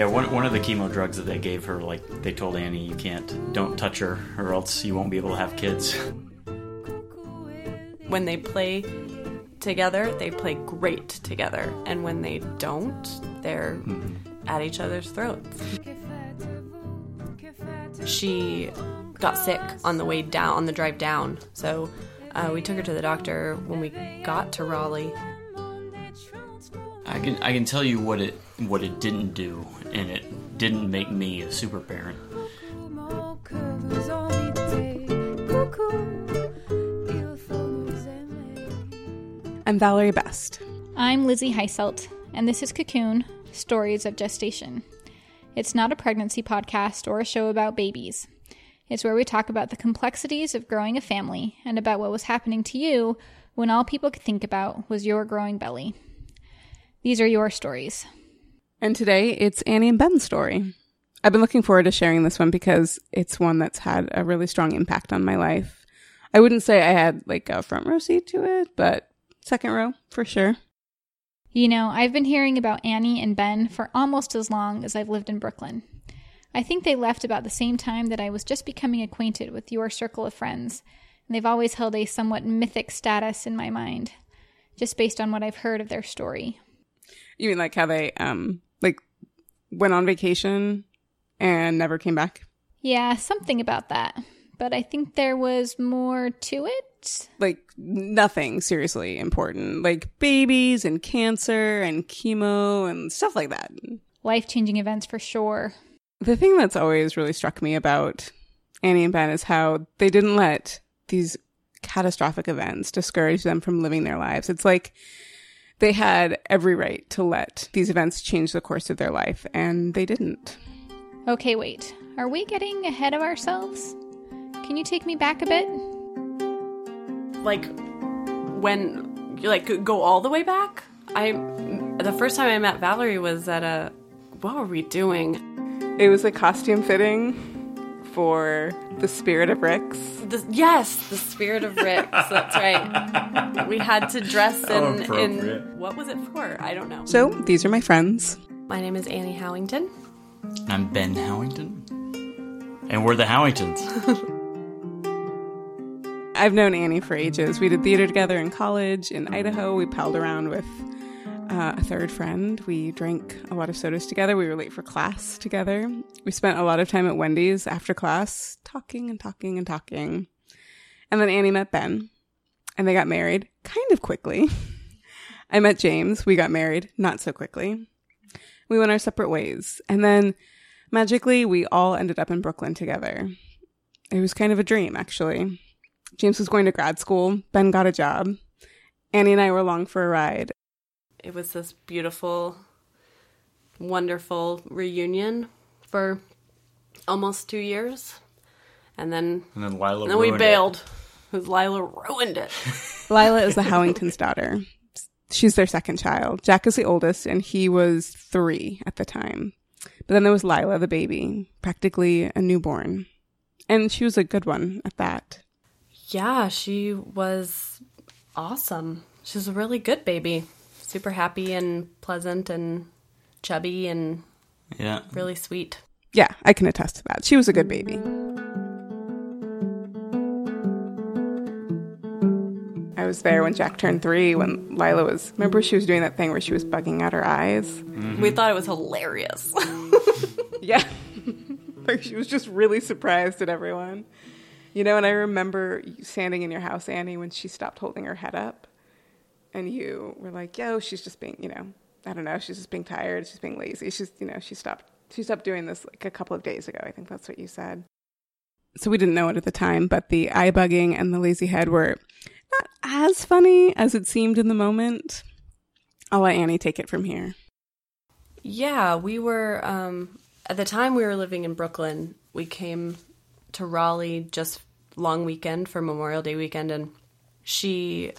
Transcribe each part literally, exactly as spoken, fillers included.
Yeah, one one of the chemo drugs that they gave her, like, they told Annie, you can't, don't touch her, or else you won't be able to have kids. When they play together, they play great together. And when they don't, they're mm-hmm. at each other's throats. She got sick on the way down, on the drive down. So uh, we took her to the doctor when we got to Raleigh. I can I can tell you what it what it didn't do, and it didn't make me a super parent. I'm Valerie Best. I'm Lizzie Heiselt, and this is Cocoon, Stories of Gestation. It's not a pregnancy podcast or a show about babies. It's where we talk about the complexities of growing a family and about what was happening to you when all people could think about was your growing belly. These are your stories. And today, it's Annie and Ben's story. I've been looking forward to sharing this one because it's one that's had a really strong impact on my life. I wouldn't say I had, like, a front row seat to it, but second row, for sure. You know, I've been hearing about Annie and Ben for almost as long as I've lived in Brooklyn. I think they left about the same time that I was just becoming acquainted with your circle of friends, and they've always held a somewhat mythic status in my mind, just based on what I've heard of their story. You mean like how they, um, like, went on vacation and never came back? Yeah, something about that. But I think there was more to it. Like, nothing seriously important. Like, babies and cancer and chemo and stuff like that. Life-changing events for sure. The thing that's always really struck me about Annie and Ben is how they didn't let these catastrophic events discourage them from living their lives. It's like they had every right to let these events change the course of their life, and they didn't. Okay, wait. Are we getting ahead of ourselves? Can you take me back a bit? Like, when, like, go all the way back? I, the first time I met Valerie was at a, what were we doing? It was a costume fitting for the Spirit of Ricks. The, yes, the Spirit of Ricks, that's right. We had to dress in, in, what was it for? I don't know. So, these are my friends. My name is Annie Howington. And I'm Ben Howington. And we're the Howingtons. I've known Annie for ages. We did theater together in college in Idaho. We palled around with uh, a third friend. We drank a lot of sodas together. We were late for class together. We spent a lot of time at Wendy's after class talking and talking and talking. And then Annie met Ben, and they got married kind of quickly. I met James. We got married not so quickly. We went our separate ways. And then magically, we all ended up in Brooklyn together. It was kind of a dream, actually. James was going to grad school. Ben got a job. Annie and I were along for a ride. It was this beautiful, wonderful reunion for almost two years. And then, and then, Lila and then we bailed because Lila ruined it. Lila is the Howingtons' daughter. She's their second child. Jack is the oldest, and he was three at the time. But then there was Lila, the baby, practically a newborn. And she was a good one at that. Yeah, she was awesome. She was a really good baby. Super happy and pleasant and chubby and yeah, really sweet. Yeah, I can attest to that. She was a good baby. I was there when Jack turned three, when Lila was... Remember she was doing that thing where she was bugging out her eyes? Mm-hmm. We thought it was hilarious. Yeah. Like she was just really surprised at everyone. You know, and I remember standing in your house, Annie, when she stopped holding her head up, and you were like, yo, she's just being, you know, I don't know, she's just being tired, she's being lazy, she's, you know, she stopped, she stopped doing this like a couple of days ago, I think that's what you said. So we didn't know it at the time, but the eye bugging and the lazy head were not as funny as it seemed in the moment. I'll let Annie take it from here. Yeah, we were, um, at the time we were living in Brooklyn, we came to Raleigh just long weekend for Memorial Day weekend, and she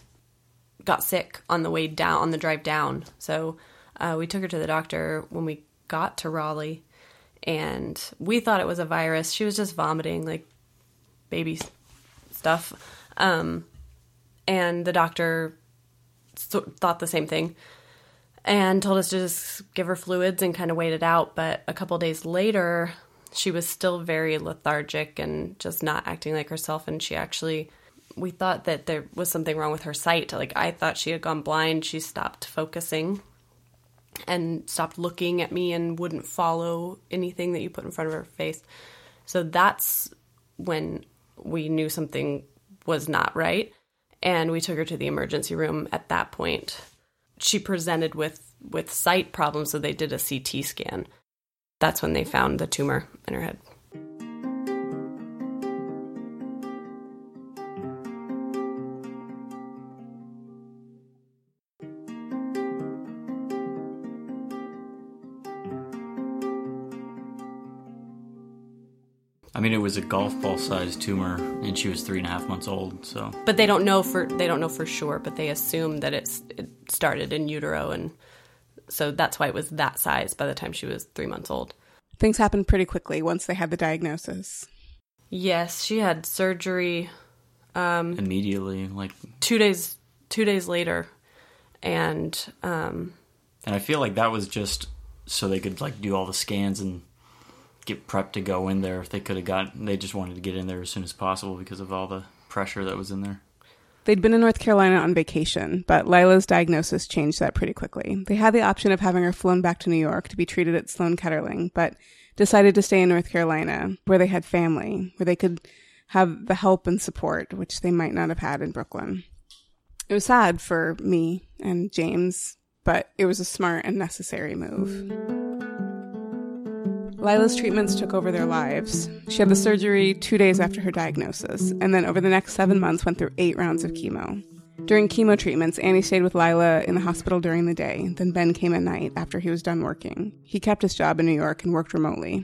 got sick on the way down, on the drive down. So uh, we took her to the doctor when we got to Raleigh, and we thought it was a virus. She was just vomiting, like baby stuff. Um, and the doctor so- thought the same thing. and told us to just give her fluids and kind of wait it out. But a couple days later, she was still very lethargic and just not acting like herself. And she actually, we thought that there was something wrong with her sight. Like, I thought she had gone blind. She stopped focusing and stopped looking at me and wouldn't follow anything that you put in front of her face. So that's when we knew something was not right. And we took her to the emergency room at that point. She presented with, with sight problems, so they did a C T scan. That's when they found the tumor in her head. I mean, it was a golf ball-sized tumor, and she was three and a half months old. So, but they don't know for they don't know for sure, but they assume that it's, it started in utero, and so that's why it was that size by the time she was three months old. Things happened pretty quickly once they had the diagnosis. Yes, she had surgery um, immediately, like two days two days later, and um, and I feel like that was just so they could like do all the scans and get prepped to go in there. If they could have gotten, they just wanted to get in there as soon as possible because of all the pressure that was in there. They'd been in North Carolina on vacation, but Lila's diagnosis changed that pretty quickly. They had the option of having her flown back to New York to be treated at Sloan Kettering, but decided to stay in North Carolina where they had family, where they could have the help and support, which they might not have had in Brooklyn. It was sad for me and James, but it was a smart and necessary move. Lila's treatments took over their lives. She had the surgery two days after her diagnosis, and then over the next seven months went through eight rounds of chemo. During chemo treatments, Annie stayed with Lila in the hospital during the day, then Ben came at night after he was done working. He kept his job in New York and worked remotely.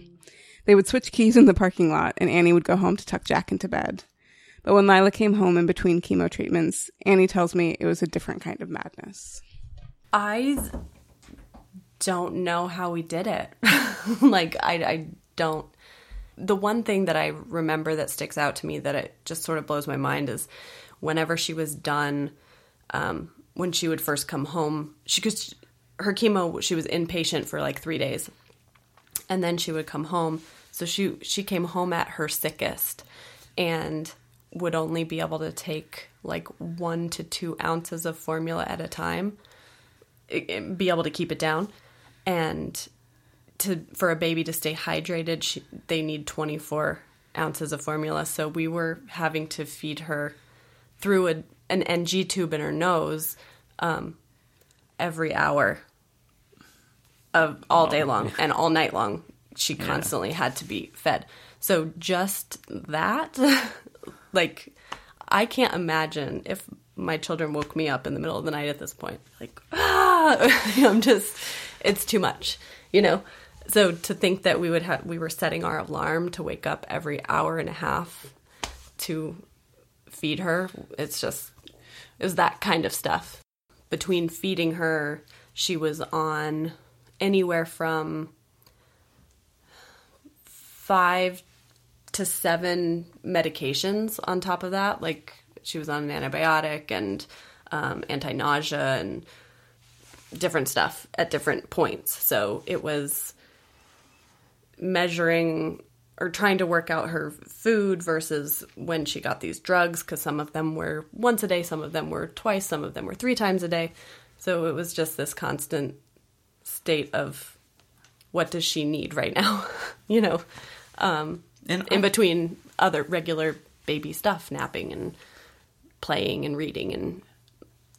They would switch keys in the parking lot, and Annie would go home to tuck Jack into bed. But when Lila came home in between chemo treatments, Annie tells me it was a different kind of madness. I... don't know how we did it. Like, I, I don't... The one thing that I remember that sticks out to me that it just sort of blows my mind is whenever she was done, um, when she would first come home, she could, her chemo, she was inpatient for like three days. And then she would come home. So she, she came home at her sickest and would only be able to take like one to two ounces of formula at a time, be able to keep it down. And to for a baby to stay hydrated, she, they need twenty-four ounces of formula. So we were having to feed her through a, an N G tube in her nose um, every hour of all day long and all night long. She constantly yeah. had to be fed. So just that, like, I can't imagine if my children woke me up in the middle of the night at this point. Like, ah, I'm just, it's too much, you know? So to think that we would have, we were setting our alarm to wake up every hour and a half to feed her. It's just, it was that kind of stuff. Between feeding her, she was on anywhere from five to seven medications on top of that. Like, she was on an antibiotic and um, anti-nausea and different stuff at different points. So it was measuring or trying to work out her food versus when she got these drugs, because some of them were once a day, some of them were twice, some of them were three times a day. So it was just this constant state of what does she need right now, you know, um, and in between other regular baby stuff, napping and playing and reading and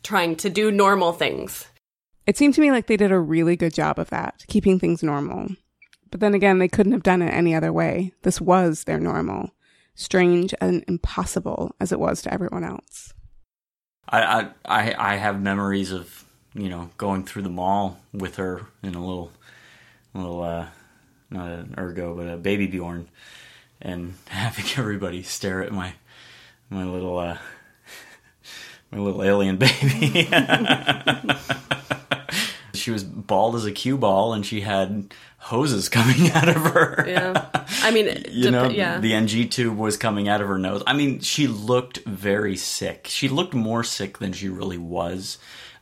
trying to do normal things. It seemed to me like they did a really good job of that, keeping things normal. But then again, they couldn't have done it any other way. This was their normal, strange and impossible as it was to everyone else. I I I have memories of, you know, going through the mall with her in a little little uh, not an ergo but a baby Bjorn, and having everybody stare at my my little. Uh, My little alien baby. She was bald as a cue ball, and she had hoses coming out of her. Yeah, I mean, you dep- know, yeah. The N G tube was coming out of her nose. I mean, she looked very sick. She looked more sick than she really was.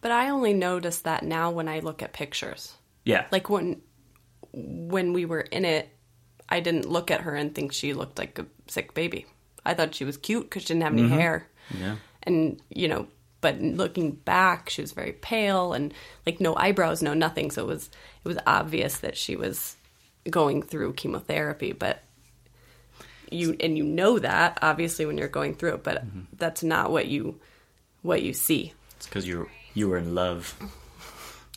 But I only notice that now when I look at pictures. Yeah. Like when when we were in it, I didn't look at her and think she looked like a sick baby. I thought she was cute because she didn't have any mm-hmm. hair. Yeah. And, you know, but looking back, she was very pale and like no eyebrows, no nothing. So it was it was obvious that she was going through chemotherapy. But you and you know that obviously when you're going through it, but mm-hmm. that's not what you what you see. It's because you you were in love,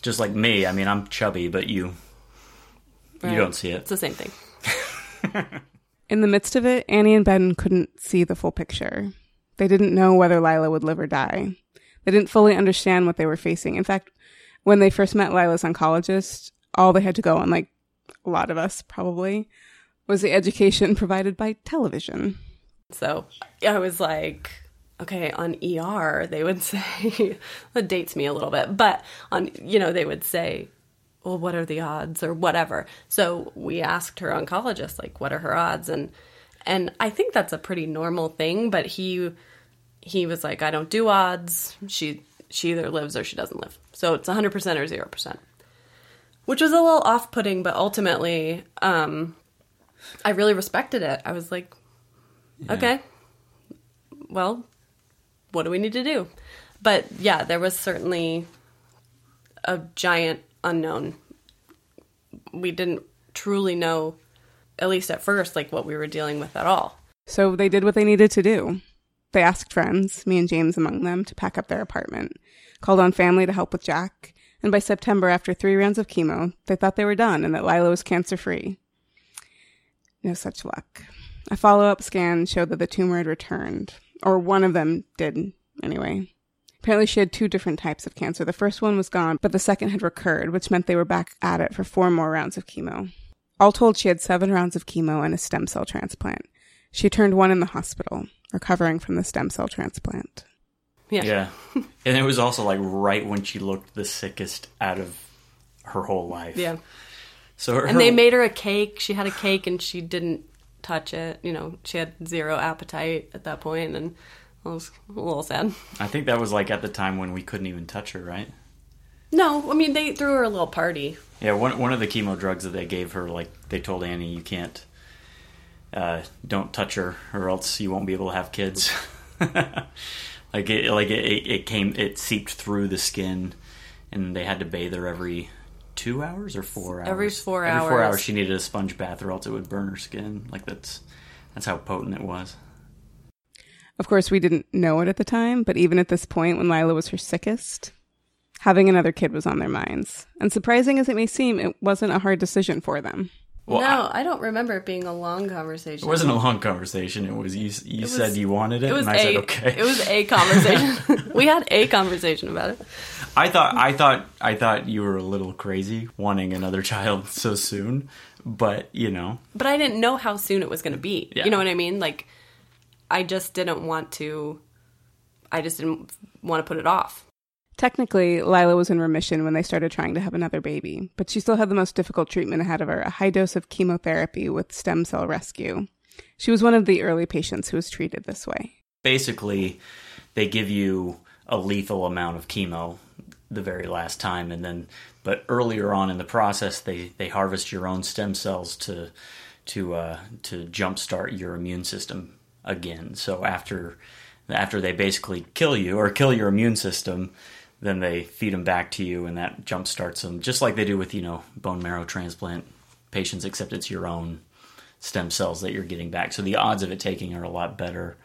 just like me. I mean, I'm chubby, but you right. you don't see it. It's the same thing. In the midst of it, Annie and Ben couldn't see the full picture. They didn't know whether Lila would live or die. They didn't fully understand what they were facing. In fact, when they first met Lila's oncologist, all they had to go on, like a lot of us probably, was the education provided by television. So I was like, okay, on E R, they would say, that dates me a little bit, but on, you know, they would say, well, what are the odds or whatever. So we asked her oncologist, like, what are her odds? And and I think that's a pretty normal thing, but he he was like, I don't do odds. She she either lives or she doesn't live. So it's one hundred percent or zero percent, which was a little off-putting, but ultimately um, I really respected it. I was like, yeah. Okay, well, what do we need to do? But yeah, there was certainly a giant unknown. We didn't truly know, at least at first, like what we were dealing with at all. So they did what they needed to do. They asked friends, me and James among them, to pack up their apartment, called on family to help with Jack, and by September, after three rounds of chemo, they thought they were done and that Lila was cancer-free. No such luck. A follow-up scan showed that the tumor had returned, or one of them did, anyway. Apparently she had two different types of cancer. The first one was gone, but the second had recurred, which meant they were back at it for four more rounds of chemo. All told, she had seven rounds of chemo and a stem cell transplant. She turned one in the hospital, recovering from the stem cell transplant. Yeah. Yeah. And it was also like right when she looked the sickest out of her whole life. Yeah. So her, and they her... made her a cake. She had a cake and she didn't touch it. You know, she had zero appetite at that point, and I was a little sad. I think that was like at the time when we couldn't even touch her, right? No, I mean, they threw her a little party. Yeah, one one of the chemo drugs that they gave her, like, they told Annie, you can't, uh, don't touch her, or else you won't be able to have kids. like, it, like it, it came, it seeped through the skin, and they had to bathe her every two hours or four hours? Every four every hours. Every four hours she needed a sponge bath, or else it would burn her skin. Like, that's that's how potent it was. Of course, we didn't know it at the time, but even at this point, when Lila was her sickest, having another kid was on their minds. And surprising as it may seem, it wasn't a hard decision for them. Well, no, I, I don't remember it being a long conversation. It wasn't a long conversation. It was, you, you it said was, you wanted it, it and I a, said, okay. It was a conversation. We had a conversation about it. I thought, I thought, I thought you were a little crazy wanting another child so soon, but, you know. But I didn't know how soon it was going to be. Yeah. You know what I mean? Like, I just didn't want to, I just didn't want to put it off. Technically, Lila was in remission when they started trying to have another baby, but she still had the most difficult treatment ahead of her, a high dose of chemotherapy with stem cell rescue. She was one of the early patients who was treated this way. Basically, they give you a lethal amount of chemo the very last time, and then, but earlier on in the process, they, they harvest your own stem cells to to uh, to jumpstart your immune system again. So after after they basically kill you or kill your immune system, then they feed them back to you, and that jump starts them, just like they do with, you know, bone marrow transplant patients, except it's your own stem cells that you're getting back. So the odds of it taking are a lot better.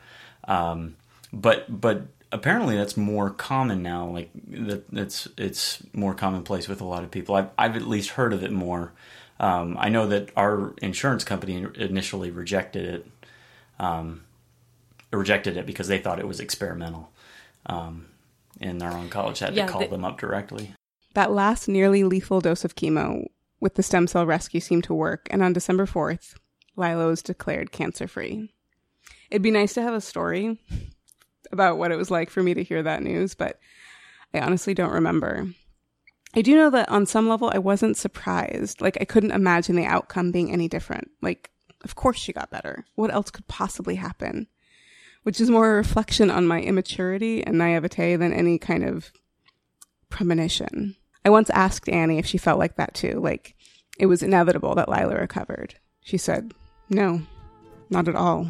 Um, but but apparently that's more common now. Like that, it's it's more commonplace with a lot of people. I've I've at least heard of it more. Um, I know that our insurance company initially rejected it, um, rejected it because they thought it was experimental. Um, And our oncologist had yeah, to call they, them up directly. That last nearly lethal dose of chemo with the stem cell rescue seemed to work. And on December fourth, Lila was declared cancer-free. It'd be nice to have a story about what it was like for me to hear that news, but I honestly don't remember. I do know that on some level, I wasn't surprised. Like, I couldn't imagine the outcome being any different. Like, of course she got better. What else could possibly happen? Which is more a reflection on my immaturity and naivete than any kind of premonition. I once asked Annie if she felt like that too, like it was inevitable that Lila recovered. She said, no, not at all.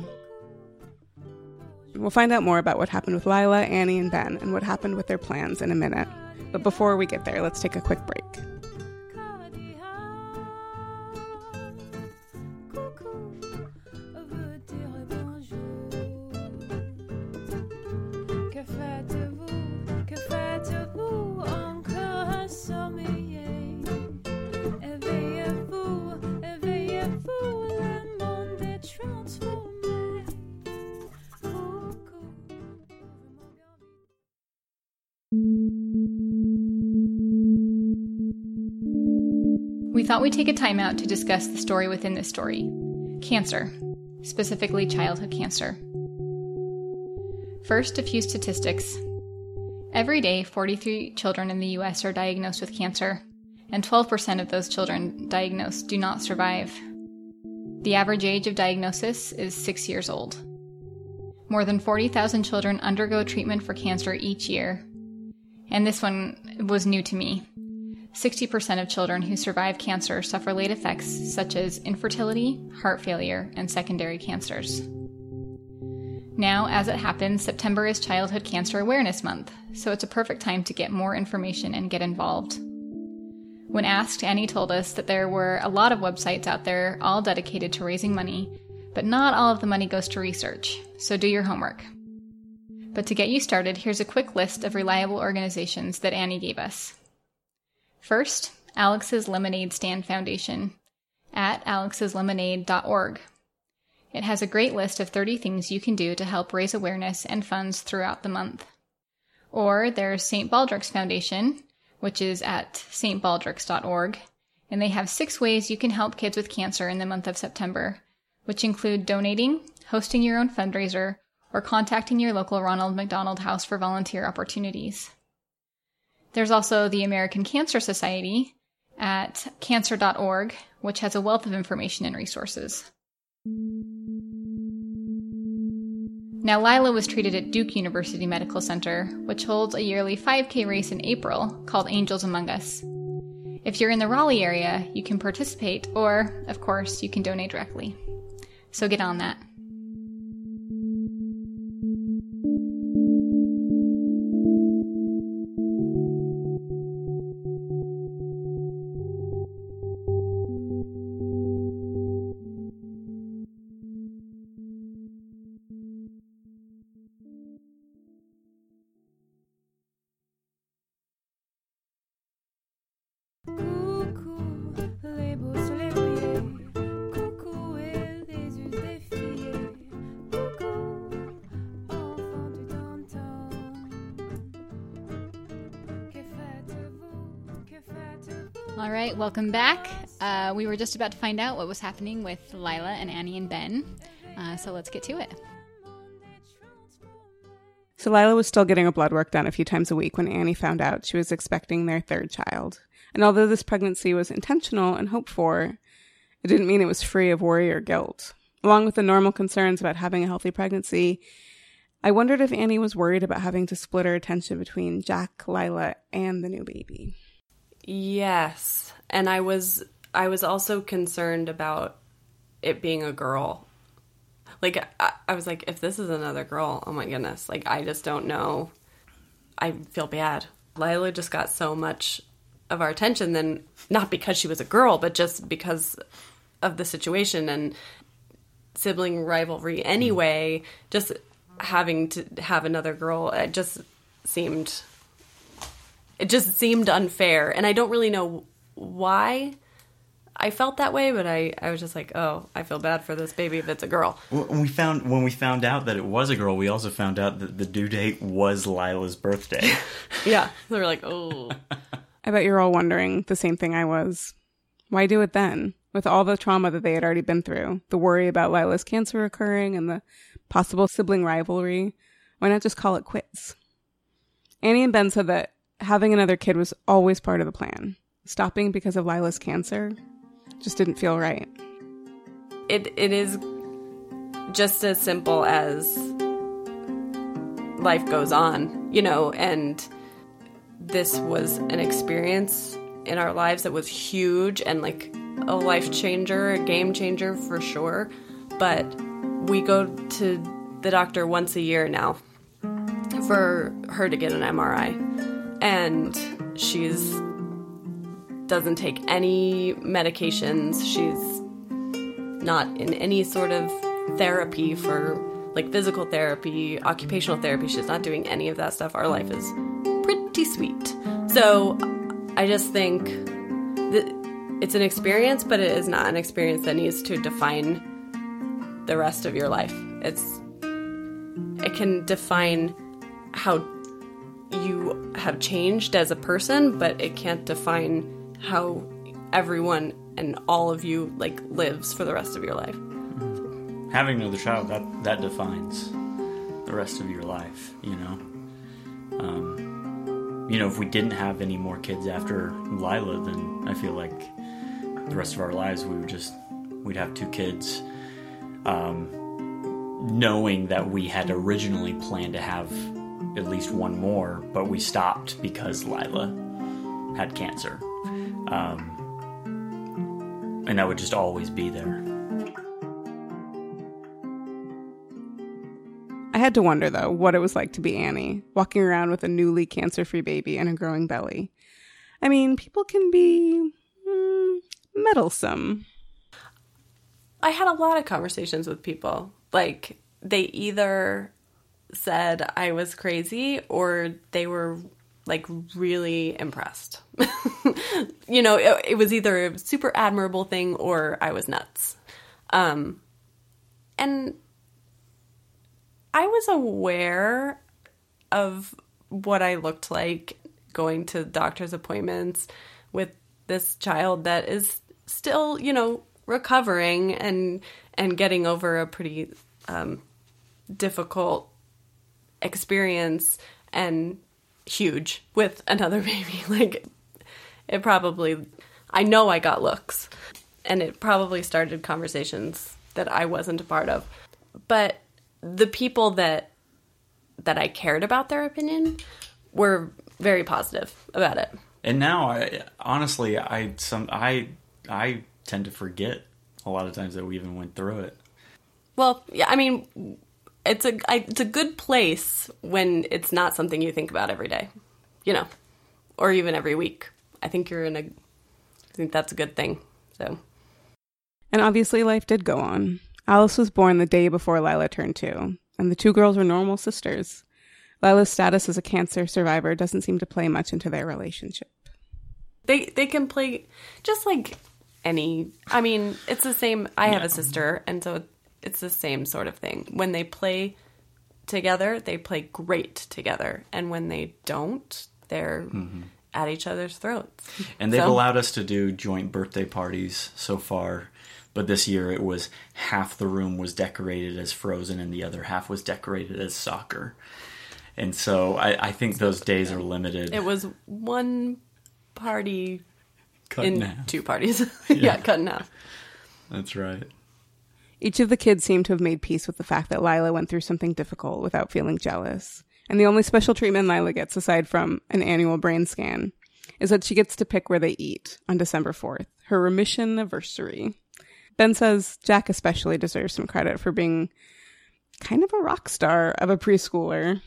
We'll find out more about what happened with Lila, Annie, and Ben, and what happened with their plans in a minute. But before we get there, let's take a quick break. We thought we'd take a time out to discuss the story within this story. Cancer, specifically childhood cancer. First, a few statistics. Every day, forty-three children in the U S are diagnosed with cancer, and twelve percent of those children diagnosed do not survive. The average age of diagnosis is six years old. More than forty thousand children undergo treatment for cancer each year, and this one was new to me. sixty percent of children who survive cancer suffer late effects such as infertility, heart failure, and secondary cancers. Now, as it happens, September is Childhood Cancer Awareness Month, so it's a perfect time to get more information and get involved. When asked, Annie told us that there were a lot of websites out there all dedicated to raising money, but not all of the money goes to research, so do your homework. But to get you started, here's a quick list of reliable organizations that Annie gave us. First, Alex's Lemonade Stand Foundation at alex's lemonade dot org. It has a great list of thirty things you can do to help raise awareness and funds throughout the month. Or there's Saint Baldrick's Foundation, which is at s t baldrick's dot org, and they have six ways you can help kids with cancer in the month of September, which include donating, hosting your own fundraiser, or contacting your local Ronald McDonald House for volunteer opportunities. There's also the American Cancer Society at cancer dot org, which has a wealth of information and resources. Now, Lila was treated at Duke University Medical Center, which holds a yearly five K race in April called Angels Among Us. If you're in the Raleigh area, you can participate, or, of course, you can donate directly. So get on that. All right, welcome back. Uh, we were just about to find out what was happening with Lila and Annie and Ben, uh, so let's get to it. So Lila was still getting her blood work done a few times a week when Annie found out she was expecting their third child. And although this pregnancy was intentional and hoped for, it didn't mean it was free of worry or guilt. Along with the normal concerns about having a healthy pregnancy, I wondered if Annie was worried about having to split her attention between Jack, Lila, and the new baby. Yes, and I was I was also concerned about it being a girl. Like, I, I was like, if this is another girl, oh my goodness, like, I just don't know. I feel bad. Lila just got so much of our attention, then, not because she was a girl, but just because of the situation and sibling rivalry anyway. Just having to have another girl, it just seemed... It just seemed unfair, and I don't really know why I felt that way, but I, I was just like, oh, I feel bad for this baby if it's a girl. When we found when we found out that it was a girl, we also found out that the due date was Lila's birthday. Yeah, we were like, oh. I bet you're all wondering the same thing I was. Why do it then? With all the trauma that they had already been through, the worry about Lila's cancer occurring and the possible sibling rivalry, why not just call it quits? Annie and Ben said that having another kid was always part of the plan. Stopping because of Lila's cancer just didn't feel right. It It is just as simple as life goes on, you know, and this was an experience in our lives that was huge and like a life changer, a game changer for sure. But we go to the doctor once a year now for her to get an M R I. And she's doesn't take any medications. She's not in any sort of therapy for like physical therapy, occupational therapy. She's not doing any of that stuff. Our life is pretty sweet. So I just think that it's an experience, but it is not an experience that needs to define the rest of your life. It's it can define how you have changed as a person, but it can't define how everyone and all of you like lives for the rest of your life. Having another child, that, that defines the rest of your life, you know. Um, you know, if we didn't have any more kids after Lila, then I feel like the rest of our lives we would just we'd have two kids, um, knowing that we had originally planned to have at least one more, but we stopped because Lila had cancer. Um, and that would just always be there. I had to wonder, though, what it was like to be Annie, walking around with a newly cancer-free baby and a growing belly. I mean, people can be mm, meddlesome. I had a lot of conversations with people. Like, they either said I was crazy or they were like really impressed. You know, it, it was either a super admirable thing or I was nuts. Um, and I was aware of what I looked like going to doctor's appointments with this child that is still, you know, recovering and, and getting over a pretty um, difficult experience and huge with another baby. Like, it probably, I know I got looks, and it probably started conversations that I wasn't a part of. But the people that that I cared about their opinion were very positive about it. And now, I, honestly, I some I I tend to forget a lot of times that we even went through it. Well, yeah, I mean, It's a I, it's a good place when it's not something you think about every day, you know, or even every week. I think you're in a, I think that's a good thing. So, and obviously life did go on. Alice was born the day before Lila turned two, and the two girls were normal sisters. Lila's status as a cancer survivor doesn't seem to play much into their relationship. They they can play just like any. I mean, it's the same. I have yeah. a sister, and so. It's It's the same sort of thing. When they play together, they play great together. And when they don't, they're mm-hmm. at each other's throats. And they've so. allowed us to do joint birthday parties so far. But this year it was half the room was decorated as Frozen and the other half was decorated as soccer. And so I, I think those days are limited. It was one party cut in, in half. Two parties. yeah. yeah, cut in half. That's right. Each of the kids seemed to have made peace with the fact that Lila went through something difficult without feeling jealous. And the only special treatment Lila gets, aside from an annual brain scan, is that she gets to pick where they eat on December fourth, her remission anniversary. Ben says Jack especially deserves some credit for being kind of a rock star of a preschooler.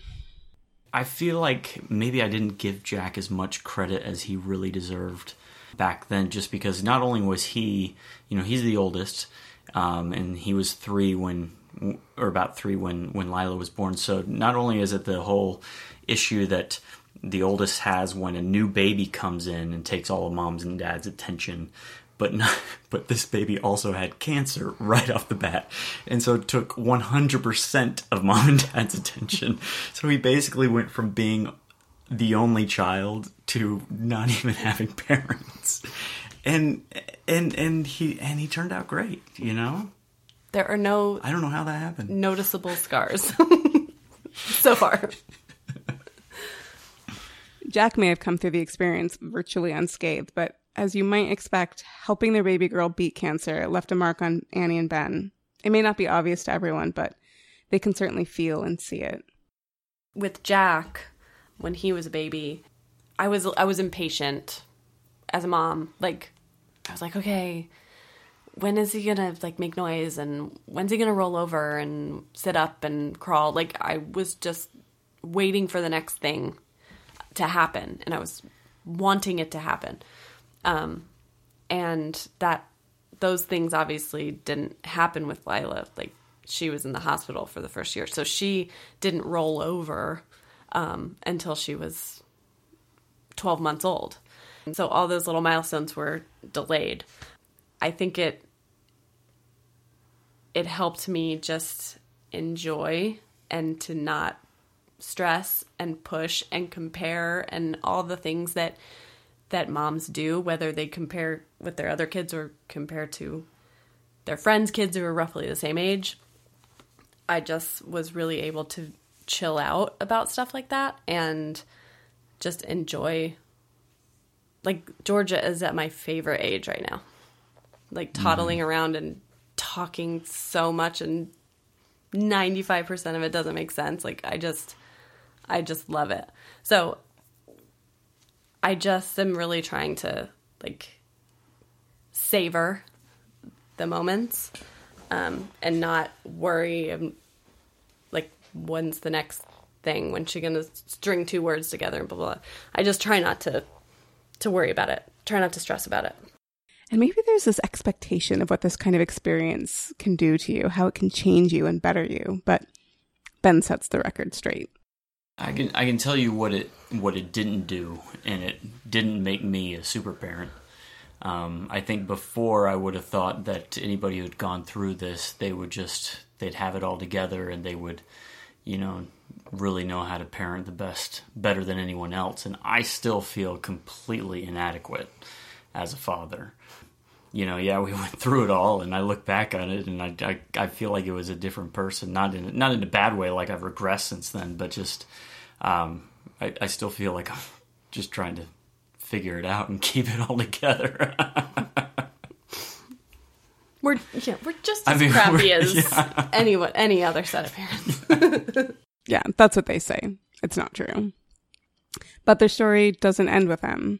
I feel like maybe I didn't give Jack as much credit as he really deserved back then, just because not only was he, you know, he's the oldest, Um, and he was three when, or about three when, when Lila was born. So not only is it the whole issue that the oldest has when a new baby comes in and takes all of mom's and dad's attention, but not, but this baby also had cancer right off the bat. And so it took one hundred percent of mom and dad's attention. So he basically went from being the only child to not even having parents. And and and he and he turned out great, you know? There are no I don't know how that happened. Noticeable scars so far. Jack may have come through the experience virtually unscathed, but as you might expect, helping their baby girl beat cancer left a mark on Annie and Ben. It may not be obvious to everyone, but they can certainly feel and see it. With Jack, when he was a baby, I was I was impatient as a mom. Like, I was like, okay, when is he gonna like make noise, and when's he gonna roll over and sit up and crawl? Like, I was just waiting for the next thing to happen, and I was wanting it to happen. Um, and that those things obviously didn't happen with Lila. Like, she was in the hospital for the first year, so she didn't roll over um, until she was twelve months old. And so all those little milestones were delayed. I think it it helped me just enjoy and to not stress and push and compare and all the things that that moms do, whether they compare with their other kids or compare to their friends' kids who are roughly the same age. I just was really able to chill out about stuff like that and just enjoy. Like, Georgia is at my favorite age right now. Like, toddling mm-hmm. around and talking so much, and ninety-five percent of it doesn't make sense. Like, I just, I just love it. So I just am really trying to, like, savor the moments um, and not worry, and, like, when's the next thing? When's she going to string two words together and blah, blah, blah. I just try not to, to worry about it. Try not to stress about it. And maybe there's this expectation of what this kind of experience can do to you, how it can change you and better you. But Ben sets the record straight. I can I can tell you what it what it didn't do, and it didn't make me a super parent. Um, I think before I would have thought that anybody who'd gone through this, they would just they'd have it all together, and they would, you know, really know how to parent the best, better than anyone else. And I still feel completely inadequate as a father. You know, yeah, we went through it all, and I look back on it, and I, I, I feel like it was a different person. Not in not in a bad way, like I've regressed since then, but just um, I, I still feel like I'm just trying to figure it out and keep it all together. we're yeah, we're just as I mean, crappy as yeah. anyone, any other set of parents. Yeah, that's what they say. It's not true. But their story doesn't end with them.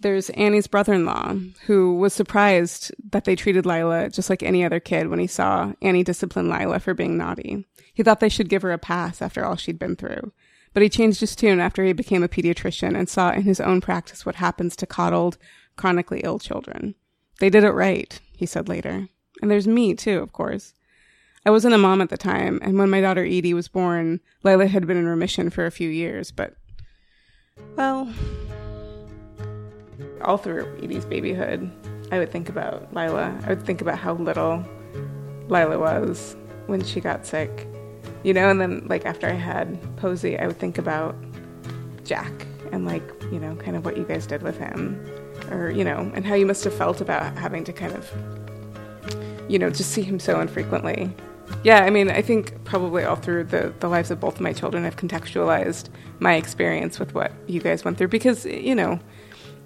There's Annie's brother-in-law, who was surprised that they treated Lila just like any other kid when he saw Annie discipline Lila for being naughty. He thought they should give her a pass after all she'd been through. But he changed his tune after he became a pediatrician and saw in his own practice what happens to coddled, chronically ill children. They did it right, he said later. And there's me, too, of course. I wasn't a mom at the time, and when my daughter Edie was born, Lila had been in remission for a few years, but, well... all through Edie's babyhood, I would think about Lila. I would think about how little Lila was when she got sick, you know, and then, like, after I had Posey, I would think about Jack and, like, you know, kind of what you guys did with him, or, you know, and how you must have felt about having to kind of, you know, just see him so infrequently. Yeah, I mean, I think probably all through the, the lives of both of my children, I've contextualized my experience with what you guys went through, because, you know,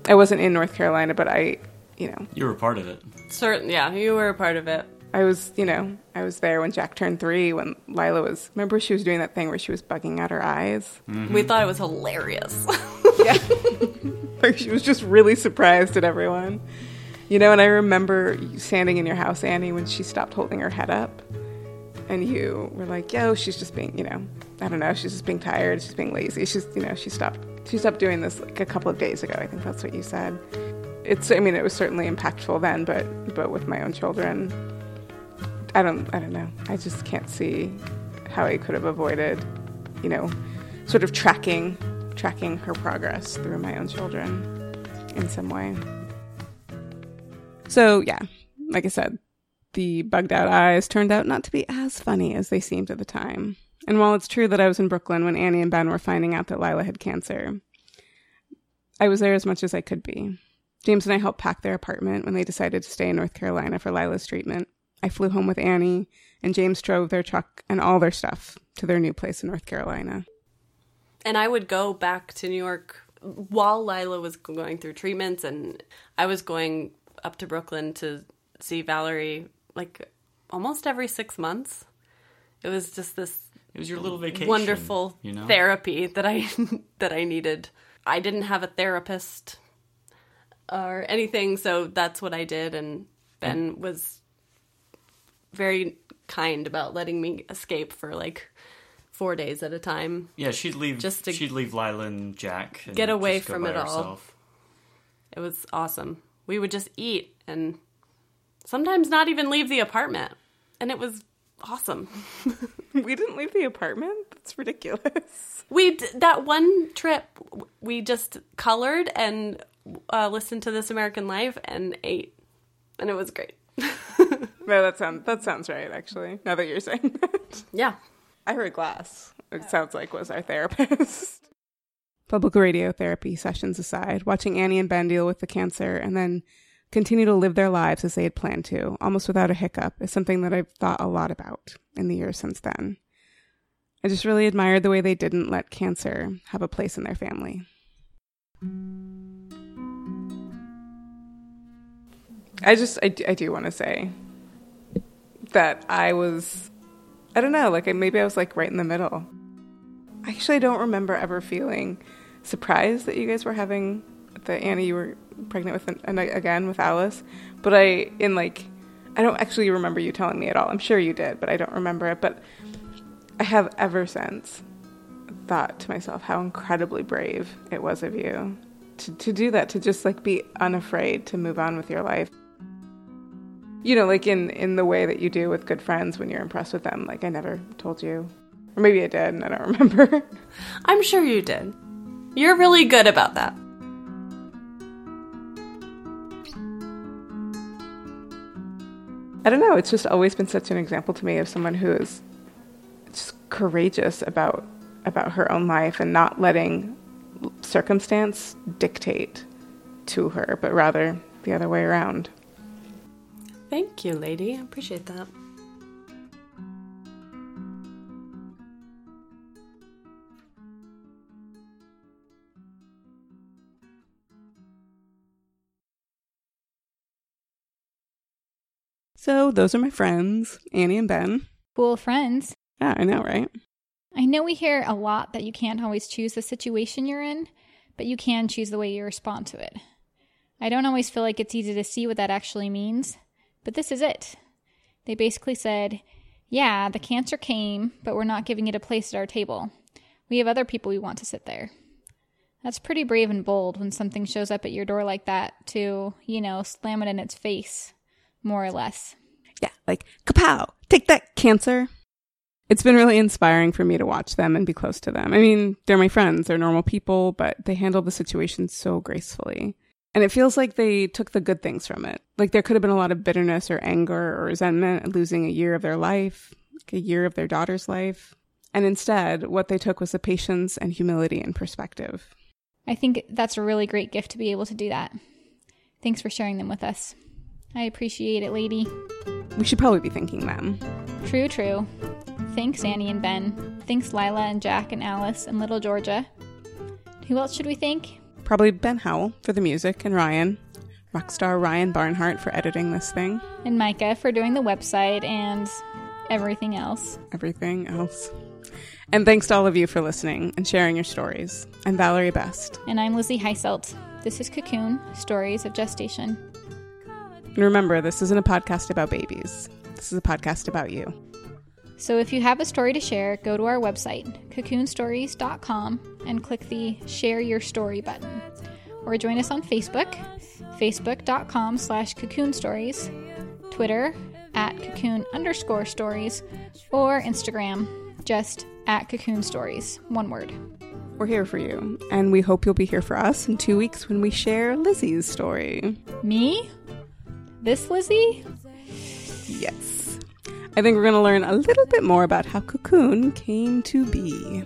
I wasn't in North Carolina, but I, you know. You were a part of it. Certain, yeah, you were a part of it. I was, you know, I was there when Jack turned three, when Lila was, remember she was doing that thing where she was bugging out her eyes? Mm-hmm. We thought it was hilarious. Yeah. Like, she was just really surprised at everyone. You know, and I remember standing in your house, Annie, when she stopped holding her head up. And you were like, yo, she's just being, you know, I don't know, she's just being tired, she's being lazy, she's, you know, she stopped. She stopped doing this like a couple of days ago. I think that's what you said. It's, I mean, it was certainly impactful then, but but with my own children, I don't, I don't know. I just can't see how I could have avoided, you know, sort of tracking, tracking her progress through my own children in some way. So yeah, like I said, the bugged out eyes turned out not to be as funny as they seemed at the time. And while it's true that I was in Brooklyn when Annie and Ben were finding out that Lila had cancer, I was there as much as I could be. James and I helped pack their apartment when they decided to stay in North Carolina for Lila's treatment. I flew home with Annie, and James drove their truck and all their stuff to their new place in North Carolina. And I would go back to New York while Lila was going through treatments, and I was going up to Brooklyn to see Valerie like almost every six months. It was just this... It was your little vacation. Wonderful, you know? Therapy that I that I needed. I didn't have a therapist or anything, so that's what I did, and Ben was very kind about letting me escape for like four days at a time. Yeah, she'd leave just to she'd leave Lila and Jack and get away from it all. It was awesome. We would just eat and sometimes not even leave the apartment, and it was awesome. We didn't leave the apartment? That's ridiculous. We d- that one trip, we just colored and uh, listened to This American Life and ate, and it was great. No, that sounds that sounds right, actually, now that you're saying that. Yeah. Ira Glass, it yeah. sounds like, was our therapist. Public radio therapy sessions aside, watching Annie and Ben deal with the cancer and then continue to live their lives as they had planned to, almost without a hiccup, is something that I've thought a lot about in the years since then. I just really admired the way they didn't let cancer have a place in their family. I just, I, I do want to say that I was, I don't know, like maybe I was like right in the middle. I actually don't remember ever feeling surprised that you guys were having, that Annie, you were pregnant with an, and again with Alice, but I in like I don't actually remember you telling me at all. I'm sure you did, but I don't remember it. But I have ever since thought to myself how incredibly brave it was of you to to do that, to just like be unafraid to move on with your life. You know, like in in the way that you do with good friends when you're impressed with them. Like I never told you, or maybe I did and I don't remember. I'm sure you did. You're really good about that. I don't know, it's just always been such an example to me of someone who is just courageous about about her own life and not letting circumstance dictate to her, but rather the other way around. Thank you, lady. I appreciate that. So those are my friends, Annie and Ben. Cool friends. Yeah, I know, right? I know we hear a lot that you can't always choose the situation you're in, but you can choose the way you respond to it. I don't always feel like it's easy to see what that actually means, but this is it. They basically said, yeah, the cancer came, but we're not giving it a place at our table. We have other people we want to sit there. That's pretty brave and bold when something shows up at your door like that to, you know, slam it in its face. More or less. Yeah, like, kapow, take that, cancer. It's been really inspiring for me to watch them and be close to them. I mean, they're my friends, they're normal people, but they handled the situation so gracefully. And it feels like they took the good things from it. Like there could have been a lot of bitterness or anger or resentment at losing a year of their life, like a year of their daughter's life. And instead, what they took was the patience and humility and perspective. I think that's a really great gift to be able to do that. Thanks for sharing them with us. I appreciate it, lady. We should probably be thanking them. True, true. Thanks, Annie and Ben. Thanks, Lila and Jack and Alice and little Georgia. Who else should we thank? Probably Ben Howell for the music and Ryan. Rockstar Ryan Barnhart for editing this thing. And Micah for doing the website and everything else. Everything else. And thanks to all of you for listening and sharing your stories. I'm Valerie Best. And I'm Lizzie Heiselt. This is Cocoon, Stories of Gestation. And remember, this isn't a podcast about babies. This is a podcast about you. So if you have a story to share, go to our website, cocoon stories dot com, and click the Share Your Story button. Or join us on Facebook, facebook.com slash cocoonstories, Twitter, at cocoon underscore stories, or Instagram, just at cocoonstories, one word. We're here for you, and we hope you'll be here for us in two weeks when we share Lizzie's story. Me? This Lizzie? Yes. I think we're going to learn a little bit more about how Cocoon came to be.